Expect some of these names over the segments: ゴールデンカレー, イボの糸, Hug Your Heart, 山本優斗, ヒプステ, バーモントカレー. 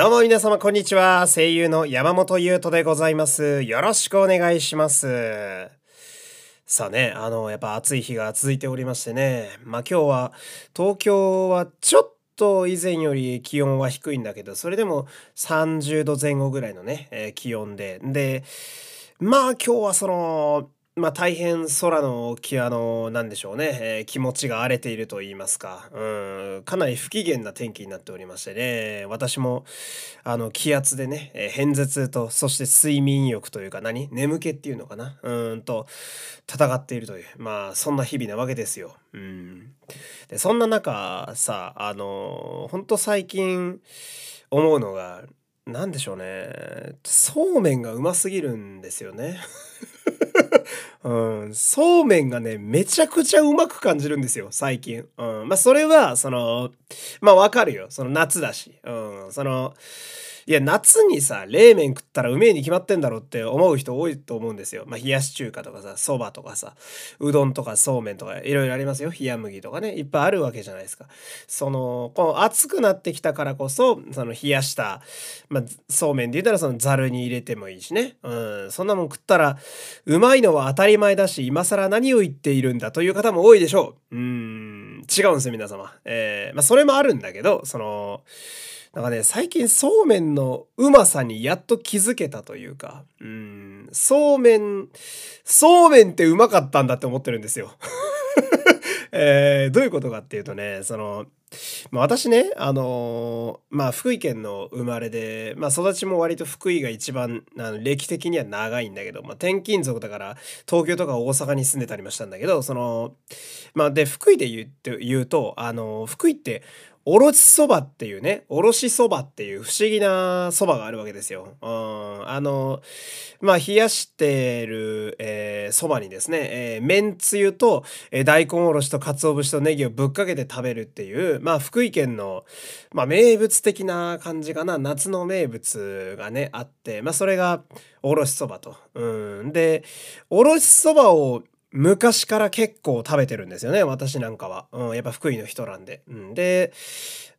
どうも皆様こんにちは。声優の山本優斗でございます。よろしくお願いします。さあね、やっぱ暑い日が続いておりましてね。まあ今日は東京はちょっと以前より気温は低いんだけど、それでも30度前後ぐらいのね、気温で。で、まあ今日は大変空のなんでしょうね、気持ちが荒れていると言いますか、かなり不機嫌な天気になっておりましてね、私も気圧でね、偏頭痛と、そして睡眠欲というか眠気っていうのかな、と戦っているという、そんな日々なわけですよ。でそんな中さ、ほんと最近思うのが何でしょうね、そうめんがうますぎるんですよね。そうめんがね、めちゃくちゃうまく感じるんですよ、最近。それは、わかるよ。夏だし。いや、夏にさ、冷麺食ったらうめえに決まってんだろうって思う人多いと思うんですよ。冷やし中華とかさ、そばとかさ、うどんとかそうめんとか、いろいろありますよ。冷麦とかね、いっぱいあるわけじゃないですか。こう暑くなってきたからこそ、冷やした、そうめんで言ったら、ざるに入れてもいいしね。そんなもん食ったら、うまいのは当たり前だし、今更何を言っているんだという方も多いでしょう。違うんですよ、皆様。それもあるんだけど、なんかね、最近そうめんのうまさにやっと気づけたというか、そうめんってうまかったんだって思ってるんですよ。どういうことかっていうとね、私ね、福井県の生まれで、育ちも割と福井が一番歴史的には長いんだけど、転勤族だから東京とか大阪に住んでたりもしたんだけど、で福井で言うと、福井っておろしそばっていうね、おろしそばっていう不思議なそばがあるわけですよ。冷やしてる、そばにですね、めんつゆと、大根おろしと鰹節とネギをぶっかけて食べるっていう、福井県の、名物的な感じかな。夏の名物がね、あって、それがおろしそばと。で、おろしそばを昔から結構食べてるんですよね、私なんかは。やっぱ福井の人なんで。で、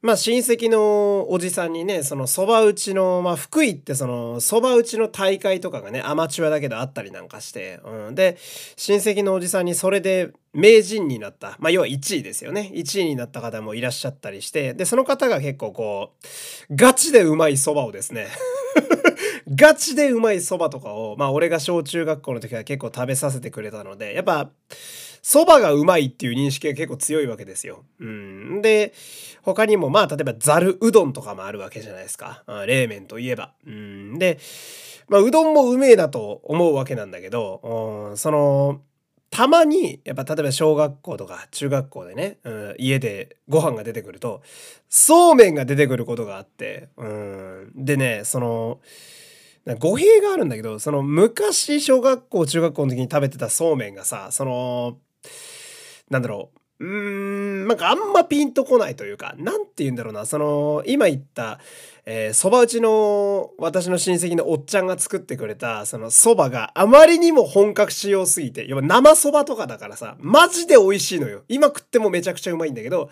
親戚のおじさんにね、そば打ちの、福井ってそば打ちの大会とかがね、アマチュアだけどあったりなんかして。で、親戚のおじさんにそれで名人になった。要は1位ですよね。1位になった方もいらっしゃったりして。で、その方が結構ガチでうまいそばをですね。ガチでうまいそばとかを、俺が小中学校の時は結構食べさせてくれたので、やっぱ、そばがうまいっていう認識が結構強いわけですよ。で、他にも、例えば、ざるうどんとかもあるわけじゃないですか。冷麺といえば。で、うどんもうめえだと思うわけなんだけど、たまに、やっぱ例えば小学校とか中学校でね、家でご飯が出てくると、そうめんが出てくることがあって、でね、語弊があるんだけど、昔小学校中学校の時に食べてたそうめんがさ、なんだろう、あんまピンとこないというか、なんて言うんだろうな、今言った、そば打ちの私の親戚のおっちゃんが作ってくれた、そばがあまりにも本格仕様すぎて、やっぱ生そばとかだからさ、マジで美味しいのよ。今食ってもめちゃくちゃうまいんだけど、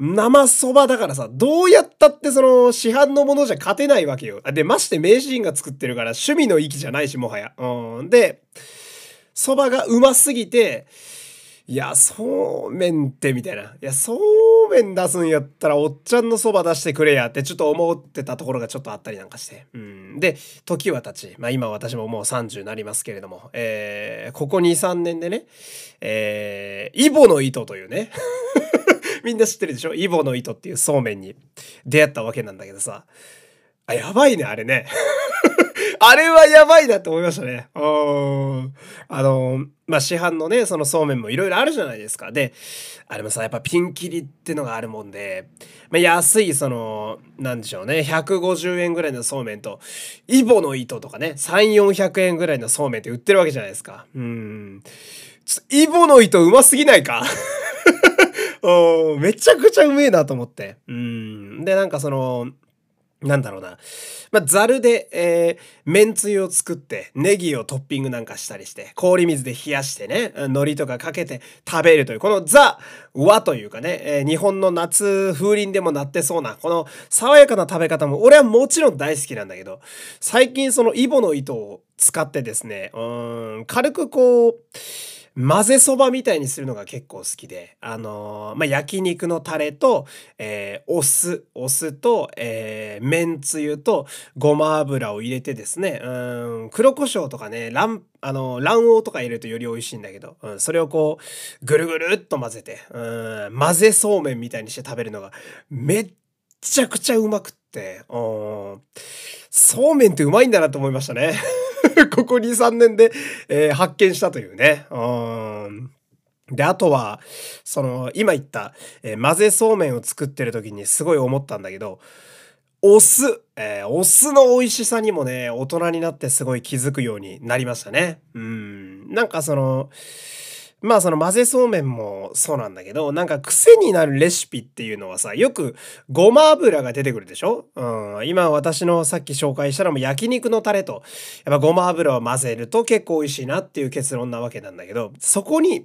生そばだからさ、どうやったって市販のものじゃ勝てないわけよ。で、まして名人が作ってるから趣味の域じゃないし、もはや。で、そばがうますぎて、いや、そうめんって、みたいな。いや、そうめん出すんやったら、おっちゃんのそば出してくれやって、ちょっと思ってたところがちょっとあったりなんかして。で、時は経ち、今私ももう30になりますけれども、ここ2、3年でね、イボの糸というね、みんな知ってるでしょ？イボの糸っていうそうめんに出会ったわけなんだけどさ、やばいね、あれね。あれはやばいなって思いましたね。市販のね、そうめんもいろいろあるじゃないですか。で、あれもさ、やっぱピンキリってのがあるもんで、安い、なんでしょうね、150円ぐらいのそうめんと、イボの糸とかね、3、400円ぐらいのそうめんって売ってるわけじゃないですか。イボの糸うますぎないか？めちゃくちゃうめえなと思って。で、なんかなんだろうな。ざるで、めんつゆを作って、ネギをトッピングなんかしたりして、氷水で冷やしてね、海苔とかかけて食べるという、このザ和というかね、日本の夏風鈴でもなってそうな、この爽やかな食べ方も、俺はもちろん大好きなんだけど、最近そのイボの糸を使ってですね、軽くこう、混ぜそばみたいにするのが結構好きで、焼肉のタレと、お酢と、めんつゆとごま油を入れてですね、黒胡椒とかね、卵黄とか入れるとより美味しいんだけど、それをこうぐるぐるっと混ぜて、混ぜそうめんみたいにして食べるのがめちゃくちゃうまくって、そうめんってうまいんだなと思いましたね。ここ2、3年で、発見したというね。で、あとは、その、今言った、混ぜそうめんを作ってる時にすごい思ったんだけど、お酢の美味しさにもね、大人になってすごい気づくようになりましたね。なんかその、混ぜそうめんもそうなんだけど、なんか癖になるレシピっていうのはさ、よくごま油が出てくるでしょ？今私のさっき紹介したのも焼肉のタレと、やっぱごま油を混ぜると結構美味しいなっていう結論なわけなんだけど、そこに、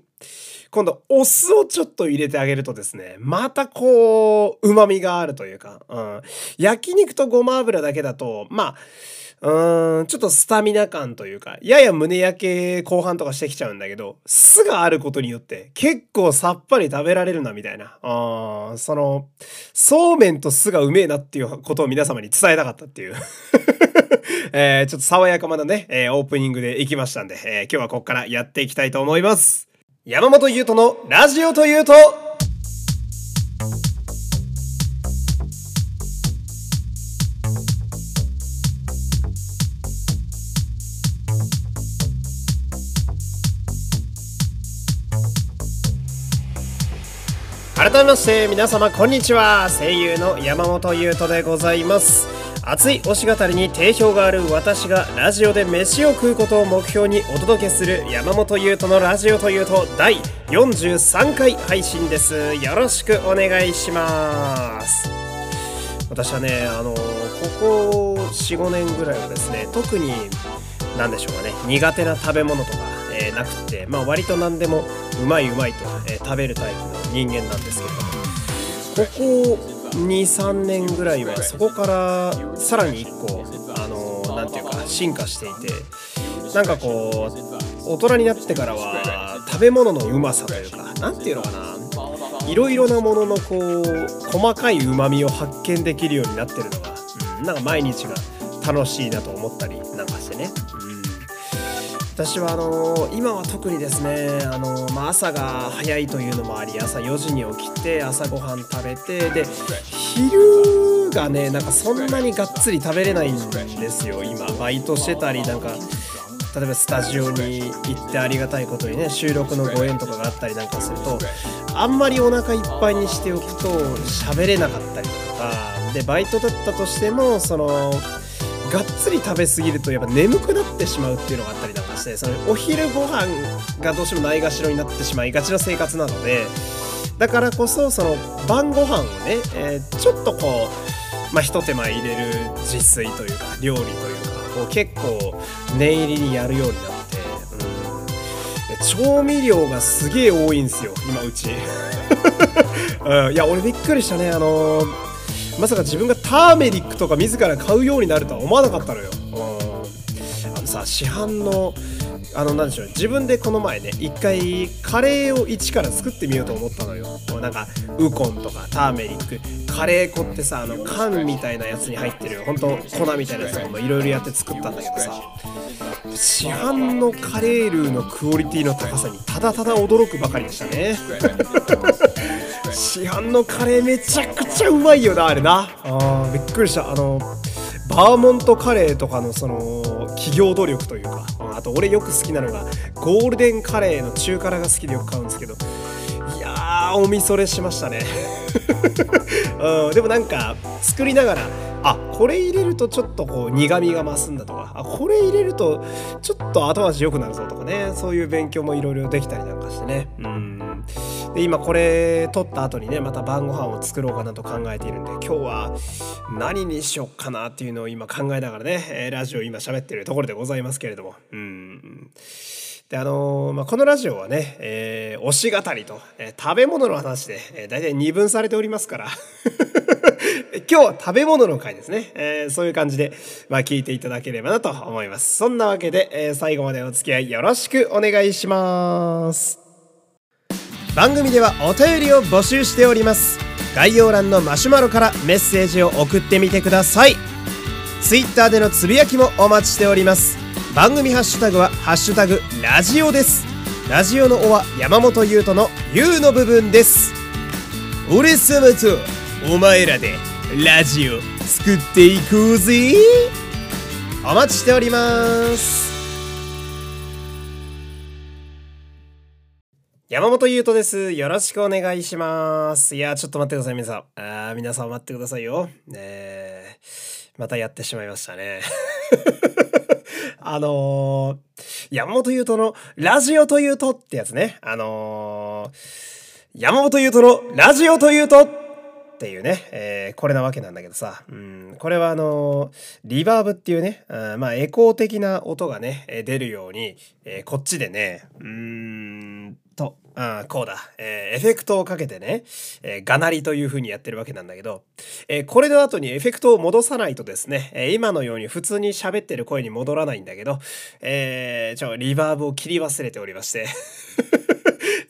今度お酢をちょっと入れてあげるとですね、またこう、旨味があるというか、焼肉とごま油だけだと、ちょっとスタミナ感というか、やや胸焼け後半とかしてきちゃうんだけど、酢があることによって結構さっぱり食べられるなみたいな。その、そうめんと酢がうめえなっていうことを皆様に伝えたかったっていう。ちょっと爽やかまなね、オープニングでいきましたんで、今日はここからやっていきたいと思います。山本優斗のラジオというと、改めまして皆様こんにちは、声優の山本優斗でございます。熱い推し語りに定評がある私がラジオで飯を食うことを目標にお届けする山本優斗のラジオというと第43回配信です。よろしくお願いします。私はね、ここ 4,5 年ぐらいはですね、特に何でしょうかね、苦手な食べ物とかなくて、割と何でもうまいと、食べるタイプの人間なんですけれども、ここ 2,3 年ぐらいはそこからさらに1個、なんていうか進化していて、なんかこう大人になってからは食べ物のうまさというか、なんていうのかな、いろいろなもののこう細かいうまみを発見できるようになってるのが、なんか毎日が楽しいなと思ったりなんかしてね。私は今は特にですね、朝が早いというのもあり、朝4時に起きて朝ごはん食べて、で昼がね、なんかそんなにがっつり食べれないんですよ。今バイトしてたり、なんか例えばスタジオに行って、ありがたいことにね、収録のご縁とかがあったりなんかすると、あんまりお腹いっぱいにしておくと喋れなかったりとかで、バイトだったとしてもそのがっつり食べ過ぎるとやっぱ眠くなってしまうっていうのがあったりなんかして、そのお昼ご飯がどうしてもないがしろになってしまいがちな生活なので、だからこそその晩ご飯をね、ちょっとこう、一手間入れる自炊というか料理というか、こう結構念入りにやるようになって、調味料がすげえ多いんですよ今うち。いや俺びっくりしたね、まさか自分がターメリックとか自ら買うようになるとは思わなかったのよ。市販の何でしょう、自分でこの前ね、一回カレーを一から作ってみようと思ったのよ。なんかウコンとかターメリック、カレー粉ってさ、缶みたいなやつに入ってるほんと粉みたいなやつとかもいろいろやって作ったんだけどさ、市販のカレールーのクオリティの高さにただただ驚くばかりでしたね。市販のカレーめちゃくちゃうまいよなあれな。びっくりした。バーモントカレーとかのその企業努力というか、あと俺よく好きなのがゴールデンカレーの中辛が好きでよく買うんですけど、いやーおみそれしましたね。でもなんか作りながら、これ入れるとちょっとこう苦みが増すんだとか、これ入れるとちょっと後味良くなるぞとかね、そういう勉強もいろいろできたりなんかしてね。で今これ撮った後にねまた晩ご飯を作ろうかなと考えているんで、今日は何にしよっかなっていうのを今考えながらねラジオ今喋ってるところでございますけれども、でこのラジオはね、推し語りと、食べ物の話で、大体二分されておりますから今日は食べ物の回ですね、そういう感じで、聞いていただければなと思います。そんなわけで、最後までお付き合いよろしくお願いします。番組ではお便りを募集しております。概要欄のマシュマロからメッセージを送ってみてください。 Twitter でのつぶやきもお待ちしております。番組ハッシュタグはハッシュタグラジオです。ラジオのおは山本優斗の U の部分です。俺様とお前らでラジオ作っていこうぜ。お待ちしております。山本優斗です。よろしくお願いします。いやちょっと待ってください皆さん、皆さん待ってくださいよ、またやってしまいましたね山本優斗のラジオというとってやつね。山本優斗のラジオというとっていうね、これなわけなんだけどさ、これはリバーブっていうね、エコー的な音がね出るように、こっちでねこうだ、エフェクトをかけてね、がなりという風にやってるわけなんだけど、これの後にエフェクトを戻さないとですね、今のように普通に喋ってる声に戻らないんだけど、リバーブを切り忘れておりまし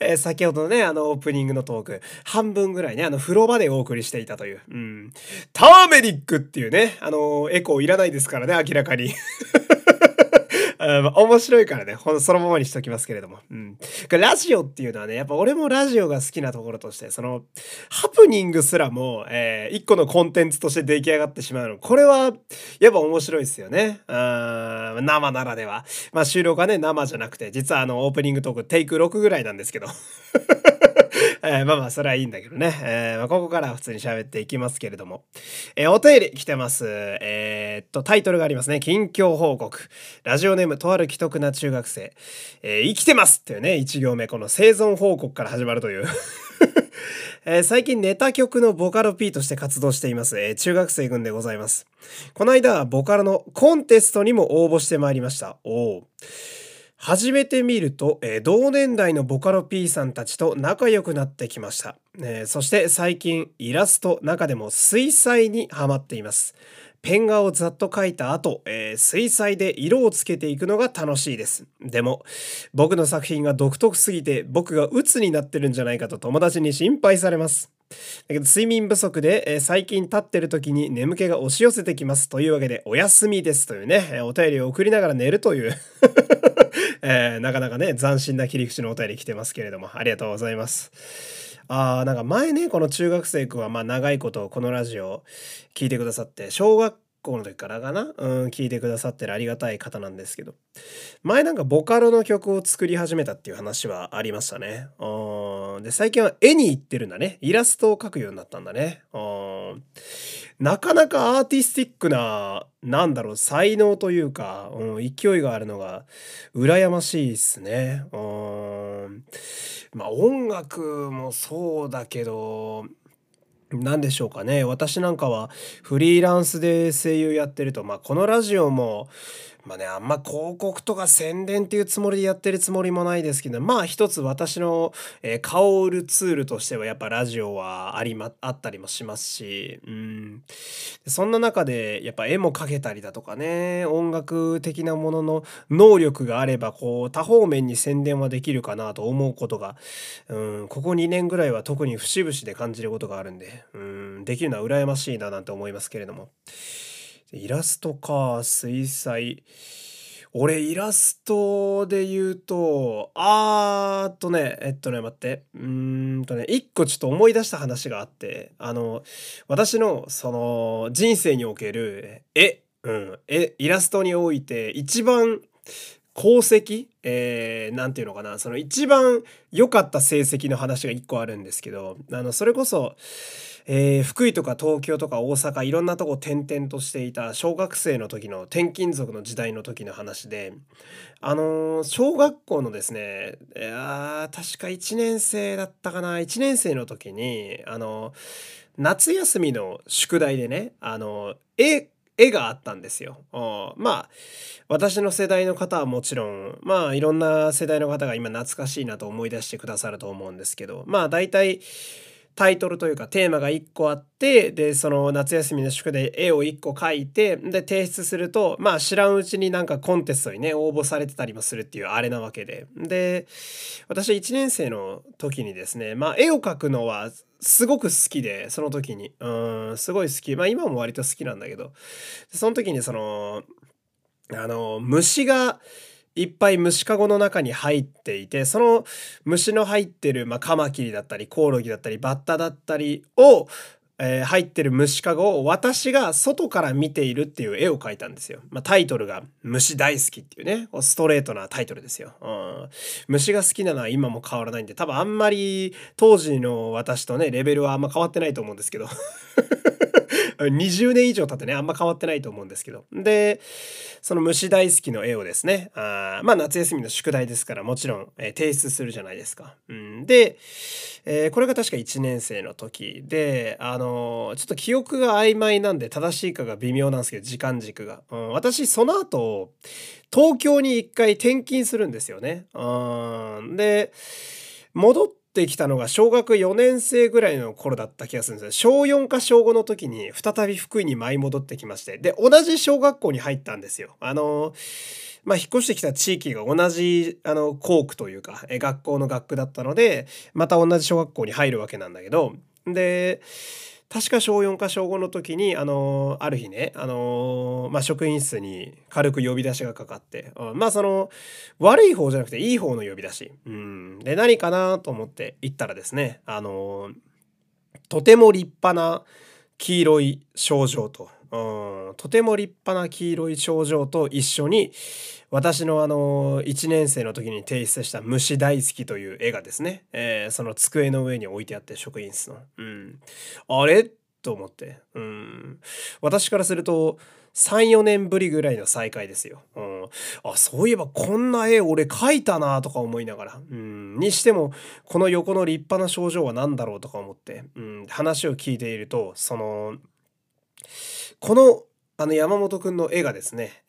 て先ほどのねオープニングのトーク半分ぐらいね風呂場でお送りしていたという、ターメリックっていうねエコーいらないですからね明らかに面白いからねそのままにしときますけれども、ラジオっていうのはねやっぱ俺もラジオが好きなところとして、そのハプニングすらも、一個のコンテンツとして出来上がってしまうの、これはやっぱ面白いですよね。生ならでは、収録はね生じゃなくて実はオープニングトークテイク6ぐらいなんですけどそれはいいんだけどね、ここからは普通に喋っていきますけれども、お便り来てます。タイトルがありますね。近況報告。ラジオネームとある奇特な中学生、生きてますっていうね1行目、この生存報告から始まるという最近ネタ曲のボカロ P として活動しています、中学生軍でございます。この間ボカロのコンテストにも応募してまいりました。始めてみると、同年代のボカロ P さんたちと仲良くなってきました、そして最近イラスト、中でも水彩にハマっています。ペン画をざっと描いた後、水彩で色をつけていくのが楽しいです。でも僕の作品が独特すぎて僕が鬱になってるんじゃないかと友達に心配されます。だけど睡眠不足で、最近立ってる時に眠気が押し寄せてきます。というわけでおやすみですというね、お便りを送りながら寝るというなかなかね斬新な切り口のお便り来てますけれども、ありがとうございます。なんか前ねこの中学生くんは長いことこのラジオ聞いてくださって、小学校の時からかな、聞いてくださってるありがたい方なんですけど、前なんかボカロの曲を作り始めたっていう話はありましたね。で最近は絵に行ってるんだね。イラストを描くようになったんだね。なかなかアーティスティックな才能というか、勢いがあるのが羨ましいですね。音楽もそうだけど何でしょうかね、私なんかはフリーランスで声優やってると、このラジオもあんま広告とか宣伝っていうつもりでやってるつもりもないですけど、一つ私の顔を売るツールとしてはやっぱラジオはあったりもしますし、そんな中でやっぱ絵も描けたりだとかね、音楽的なものの能力があればこう多方面に宣伝はできるかなと思うことが、ここ2年ぐらいは特に節々で感じることがあるんで、できるのは羨ましいななんて思いますけれども。イラストか水彩、俺イラストで言うと一個ちょっと思い出した話があって、私のその人生における絵、イラストにおいて一番功績、なんていうのかな、その一番良かった成績の話が一個あるんですけど、それこそ、福井とか東京とか大阪いろんなとこ転々としていた小学生の時の転勤族の時代の時の話で、小学校のですね、確か1年生だったかな、1年生の時に夏休みの宿題でね、絵があったんですよ。まあ私の世代の方はもちろん、まあいろんな世代の方が今懐かしいなと思い出してくださると思うんですけど、まあ大体タイトルというかテーマが1個あって、でその夏休みの宿題絵を1個描いて、で提出すると、まあ知らんうちになんかコンテストにね応募されてたりもするっていうあれなわけで、で私1年生の時にですね、まあ絵を描くのはすごく好きで、その時にすごい好き、まあ今も割と好きなんだけど、その時にその虫がいっぱい虫かごの中に入っていて、その虫の入ってる、まあ、カマキリだったりコオロギだったりバッタだったりを、入ってる虫かごを私が外から見ているっていう絵を描いたんですよ。まあ、タイトルが虫大好きっていうね、ストレートなタイトルですよ。虫が好きなのは今も変わらないんで、多分あんまり当時の私とねレベルはあんま変わってないと思うんですけど20年以上経ってねあんま変わってないと思うんですけど、でその虫大好きの絵をですね、まあ夏休みの宿題ですからもちろん、提出するじゃないですか。で、これが確か1年生の時で、ちょっと記憶が曖昧なんで正しいかが微妙なんですけど、時間軸が、私その後東京に1回転勤するんですよね。で戻ってきたのが小学4年生ぐらいの頃だった気がするんですよ。小4か小5の時に再び福井に舞い戻ってきまして、で同じ小学校に入ったんですよ。まあ引っ越してきた地域が同じ校区というか学校の学区だったので、また同じ小学校に入るわけなんだけど、で確か小4か小5の時にある日ね、まあ、職員室に軽く呼び出しがかかって、まあその悪い方じゃなくていい方の呼び出し、で何かなと思って行ったらですね、とても立派な黄色い症状と、とても立派な黄色い症状と一緒に私の1年生の時に提出した虫大好きという絵がですね、その机の上に置いてあって、職員室の、あれと思って、私からすると 3,4 年ぶりぐらいの再会ですよ。あ、そういえばこんな絵俺描いたなとか思いながら、にしてもこの横の立派な症状は何だろうとか思って、話を聞いていると、この山本くんの絵がですね、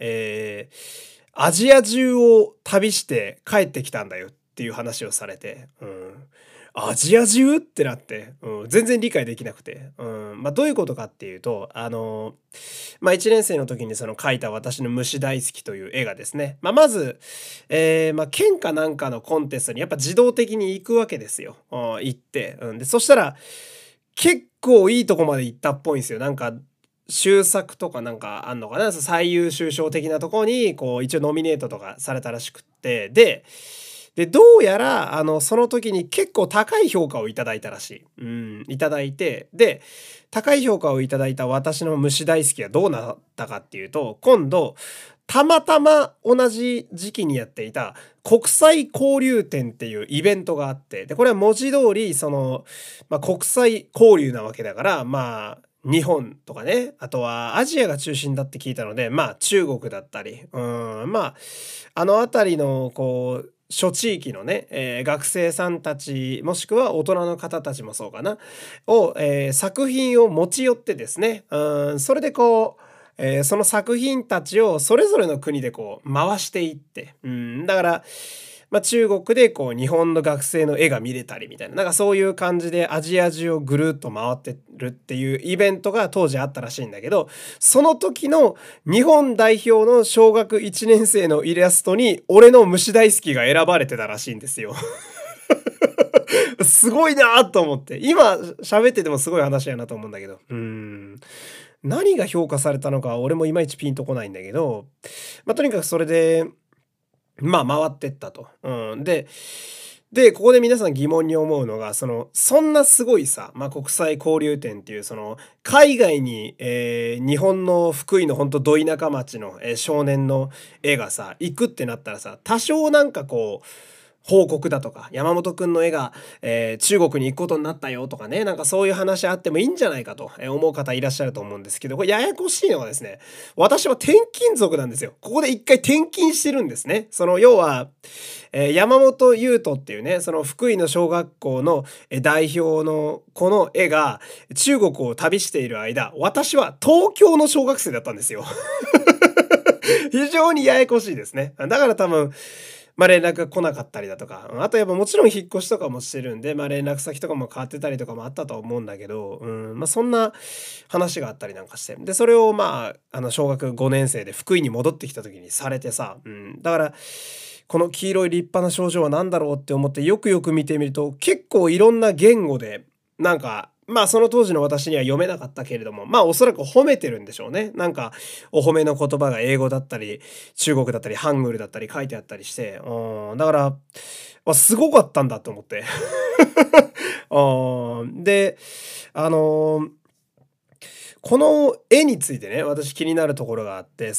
アジア中を旅して帰ってきたんだよっていう話をされて、アジア中ってなって、全然理解できなくて、まあ、どういうことかっていうと、まあ、1年生の時にその描いた私の虫大好きという絵がですね、まあ、まず、まあ、県かなんかのコンテストにやっぱ自動的に行くわけですよ。行って、でそしたら結構いいとこまで行ったっぽいんですよ。なんか修作とかなんかあんのかな、最優秀賞的なところにこう一応ノミネートとかされたらしくって、でどうやらその時に結構高い評価をいただいたらしい、いただいて、で高い評価をいただいた私の虫大好きはどうなったかっていうと、今度たまたま同じ時期にやっていた国際交流展っていうイベントがあって、でこれは文字通りその、まあ、国際交流なわけだから、まあ日本とかね、あとはアジアが中心だって聞いたので、まあ中国だったり、まああの辺りのこう諸地域のね、学生さんたちもしくは大人の方たちもそうかなを、作品を持ち寄ってですね、それでこう、その作品たちをそれぞれの国でこう回していって、だからまあ、中国でこう日本の学生の絵が見れたりみたいな、なんかそういう感じでアジア中をぐるっと回ってるっていうイベントが当時あったらしいんだけど、その時の日本代表の小学1年生のイラストに俺の虫大好きが選ばれてたらしいんですよ。すごいなと思って、今喋っててもすごい話やなと思うんだけど、何が評価されたのか俺もいまいちピンとこないんだけど、まあ、とにかくそれでまあ回ってったと。でで、ここで皆さん疑問に思うのが、そんなすごいさ、国際交流展っていう、海外に、日本の福井のほんとど田舎町の、少年の絵がさ、行くってなったらさ、多少なんかこう、報告だとか、山本くんの絵が、中国に行くことになったよとかね、なんかそういう話あってもいいんじゃないかと思う方いらっしゃると思うんですけど、これややこしいのがですね、私は転勤族なんですよ。ここで一回転勤してるんですね。要は、山本優斗っていうね、福井の小学校の代表のこの絵が中国を旅している間、私は東京の小学生だったんですよ。非常にややこしいですね。だから多分、連絡が来なかったりだとか、あとやっぱもちろん引っ越しとかもしてるんで、連絡先とかも変わってたりとかもあったと思うんだけど、そんな話があったりなんかして、で、それを小学5年生で福井に戻ってきた時にされてさ、だから、この黄色い立派な症状は何だろうって思ってよくよく見てみると、結構いろんな言語で、なんか、その当時の私には読めなかったけれども、おそらく褒めてるんでしょうね。なんか、お褒めの言葉が英語だったり、中国だったり、ハングルだったり書いてあったりして、だから、すごかったんだと思って。で、この絵についてね、私気になるところがあって、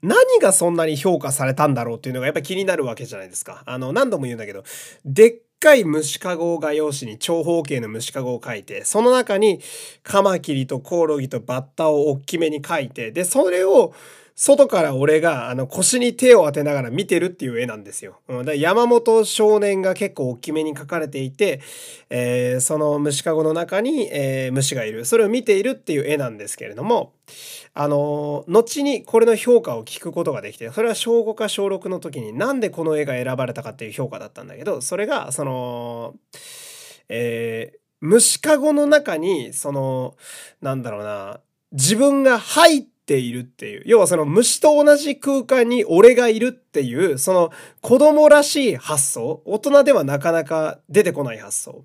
何がそんなに評価されたんだろうっていうのがやっぱり気になるわけじゃないですか。何度も言うんだけど、でっかい虫かごを画用紙に長方形の虫かごを描いて、その中にカマキリとコオロギとバッタを大きめに描いて、で、それを外から俺が腰に手を当てながら見てるっていう絵なんですよ。で、山本少年が結構大きめに描かれていて、その虫かごの中に、虫がいる。それを見ているっていう絵なんですけれども、後にこれの評価を聞くことができて、それは小5か小6の時になんでこの絵が選ばれたかっていう評価だったんだけど、それが虫かごの中になんだろうな、自分が入っているっていう、要は虫と同じ空間に俺がいるっていう、子供らしい発想、大人ではなかなか出てこない発想。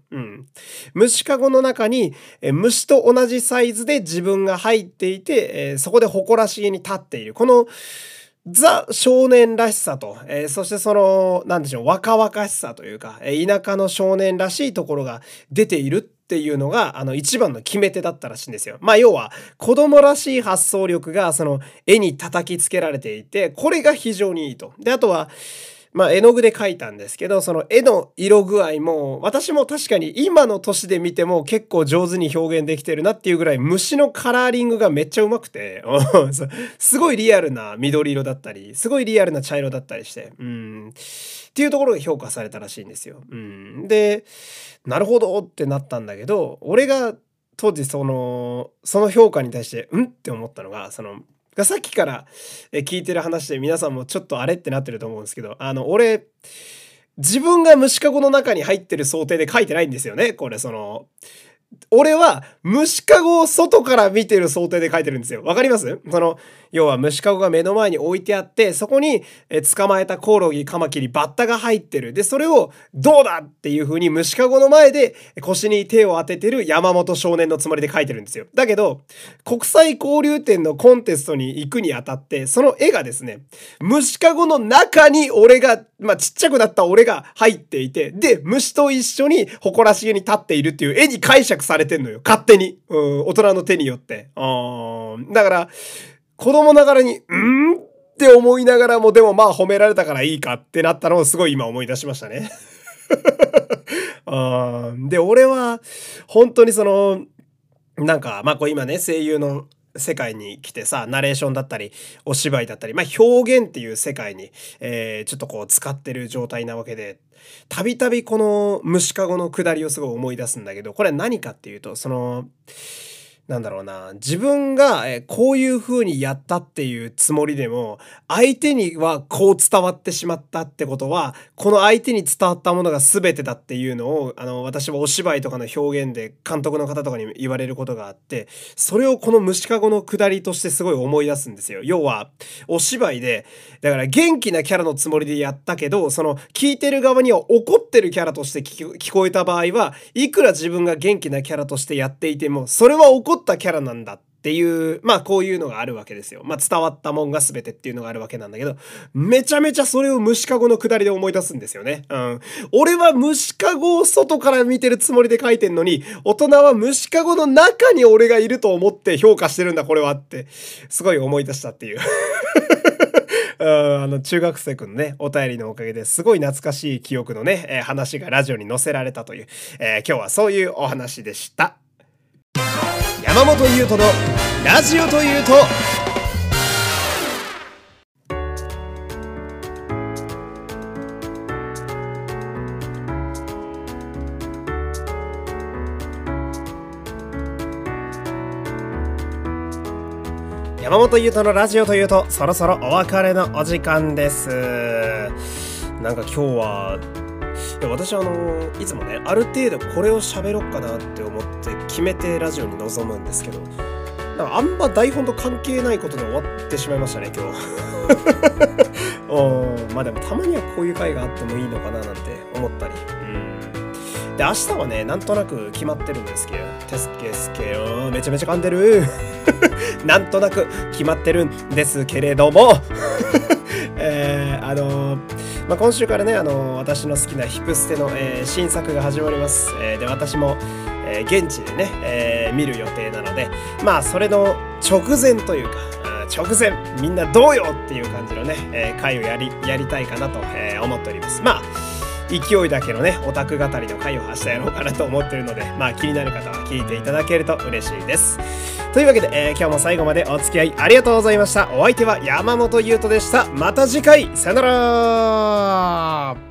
虫かごの中に虫と同じサイズで自分が入っていて、そこで誇らしげに立っている。このザ少年らしさと、そしてなんでしょう、若々しさというか、田舎の少年らしいところが出ているっていうのが、一番の決め手だったらしいんですよ。要は、子供らしい発想力が、絵に叩きつけられていて、これが非常にいいと。で、あとは、絵の具で描いたんですけど、絵の色具合も、私も確かに今の年で見ても結構上手に表現できてるなっていうぐらい、虫のカラーリングがめっちゃうまくて、すごいリアルな緑色だったり、すごいリアルな茶色だったりして、っていうところが評価されたらしいんですよ。で、なるほどってなったんだけど、俺が当時その評価に対して、うんって思ったのが、さっきから聞いてる話で皆さんもちょっとあれってなってると思うんですけど、俺、自分が虫かごの中に入ってる想定で書いてないんですよね。これ俺は虫かごを外から見てる想定で書いてるんですよ。わかります？要は虫かごが目の前に置いてあって、そこに捕まえたコオロギ、カマキリ、バッタが入ってる。で、それをどうだっていう風に虫かごの前で腰に手を当ててる山本少年のつもりで書いてるんですよ。だけど、国際交流展のコンテストに行くにあたって、その絵がですね、虫かごの中に俺が、ちっちゃくなった俺が入っていて、で、虫と一緒に誇らしげに立っているっていう絵に解釈されてんのよ。勝手に。大人の手によって。だから、子供ながらに、んって思いながらも、でも褒められたからいいかってなったのをすごい今思い出しましたね。で、俺は、本当にこう今ね、声優の、世界に来てさ、ナレーションだったり、お芝居だったり、表現っていう世界に、ちょっと使ってる状態なわけで、たびたびこの虫かごの下りをすごい思い出すんだけど、これは何かっていうと、なんだろうな、自分がこういう風にやったっていうつもりでも、相手にはこう伝わってしまったってことは、この相手に伝わったものが全てだっていうのを、私はお芝居とかの表現で監督の方とかに言われることがあって、それをこの虫かごの下りとしてすごい思い出すんですよ。要は、お芝居で、だから元気なキャラのつもりでやったけど、聞いてる側には怒ってるキャラとして聞こえた場合は、いくら自分が元気なキャラとしてやっていても、それは怒ってたキャラなんだってっていう、まあこういうのがあるわけですよ。まあ伝わったもんが全てっていうのがあるわけなんだけど、めちゃめちゃそれを虫かごの下りで思い出すんですよね。うん。俺は虫かごを外から見てるつもりで書いてんのに、大人は虫かごの中に俺がいると思って評価してるんだ、これはって、すごい思い出したっていう。中学生くんのね、お便りのおかげですごい懐かしい記憶のね、話がラジオに載せられたという、今日はそういうお話でした。山本優斗のラジオというと。山本優斗のラジオというと、そろそろお別れのお時間です。なんか今日は、私いつもね、ある程度これを喋ろうかなって思って決めてラジオに臨むんですけど、なんかあんま台本と関係ないことで終わってしまいましたね、今日。まあでもたまにはこういう回があってもいいのかななんて思ったり。で、明日はね、なんとなく決まってるんですけど、めちゃめちゃ噛んでる。なんとなく決まってるんですけれども、まあ、今週からね、私の好きなヒプステの、新作が始まります。で、私も、現地でね、見る予定なので、まあ、それの直前というか、みんなどうよっていう感じのね、回をやりたいかなと、思っております。まあ、勢いだけのね、オタク語りの回を明日やろうかなと思ってるので、まあ、気になる方は聞いていただけると嬉しいです。というわけで、今日も最後までお付き合いありがとうございました。お相手は山本優斗でした。また次回、さよなら。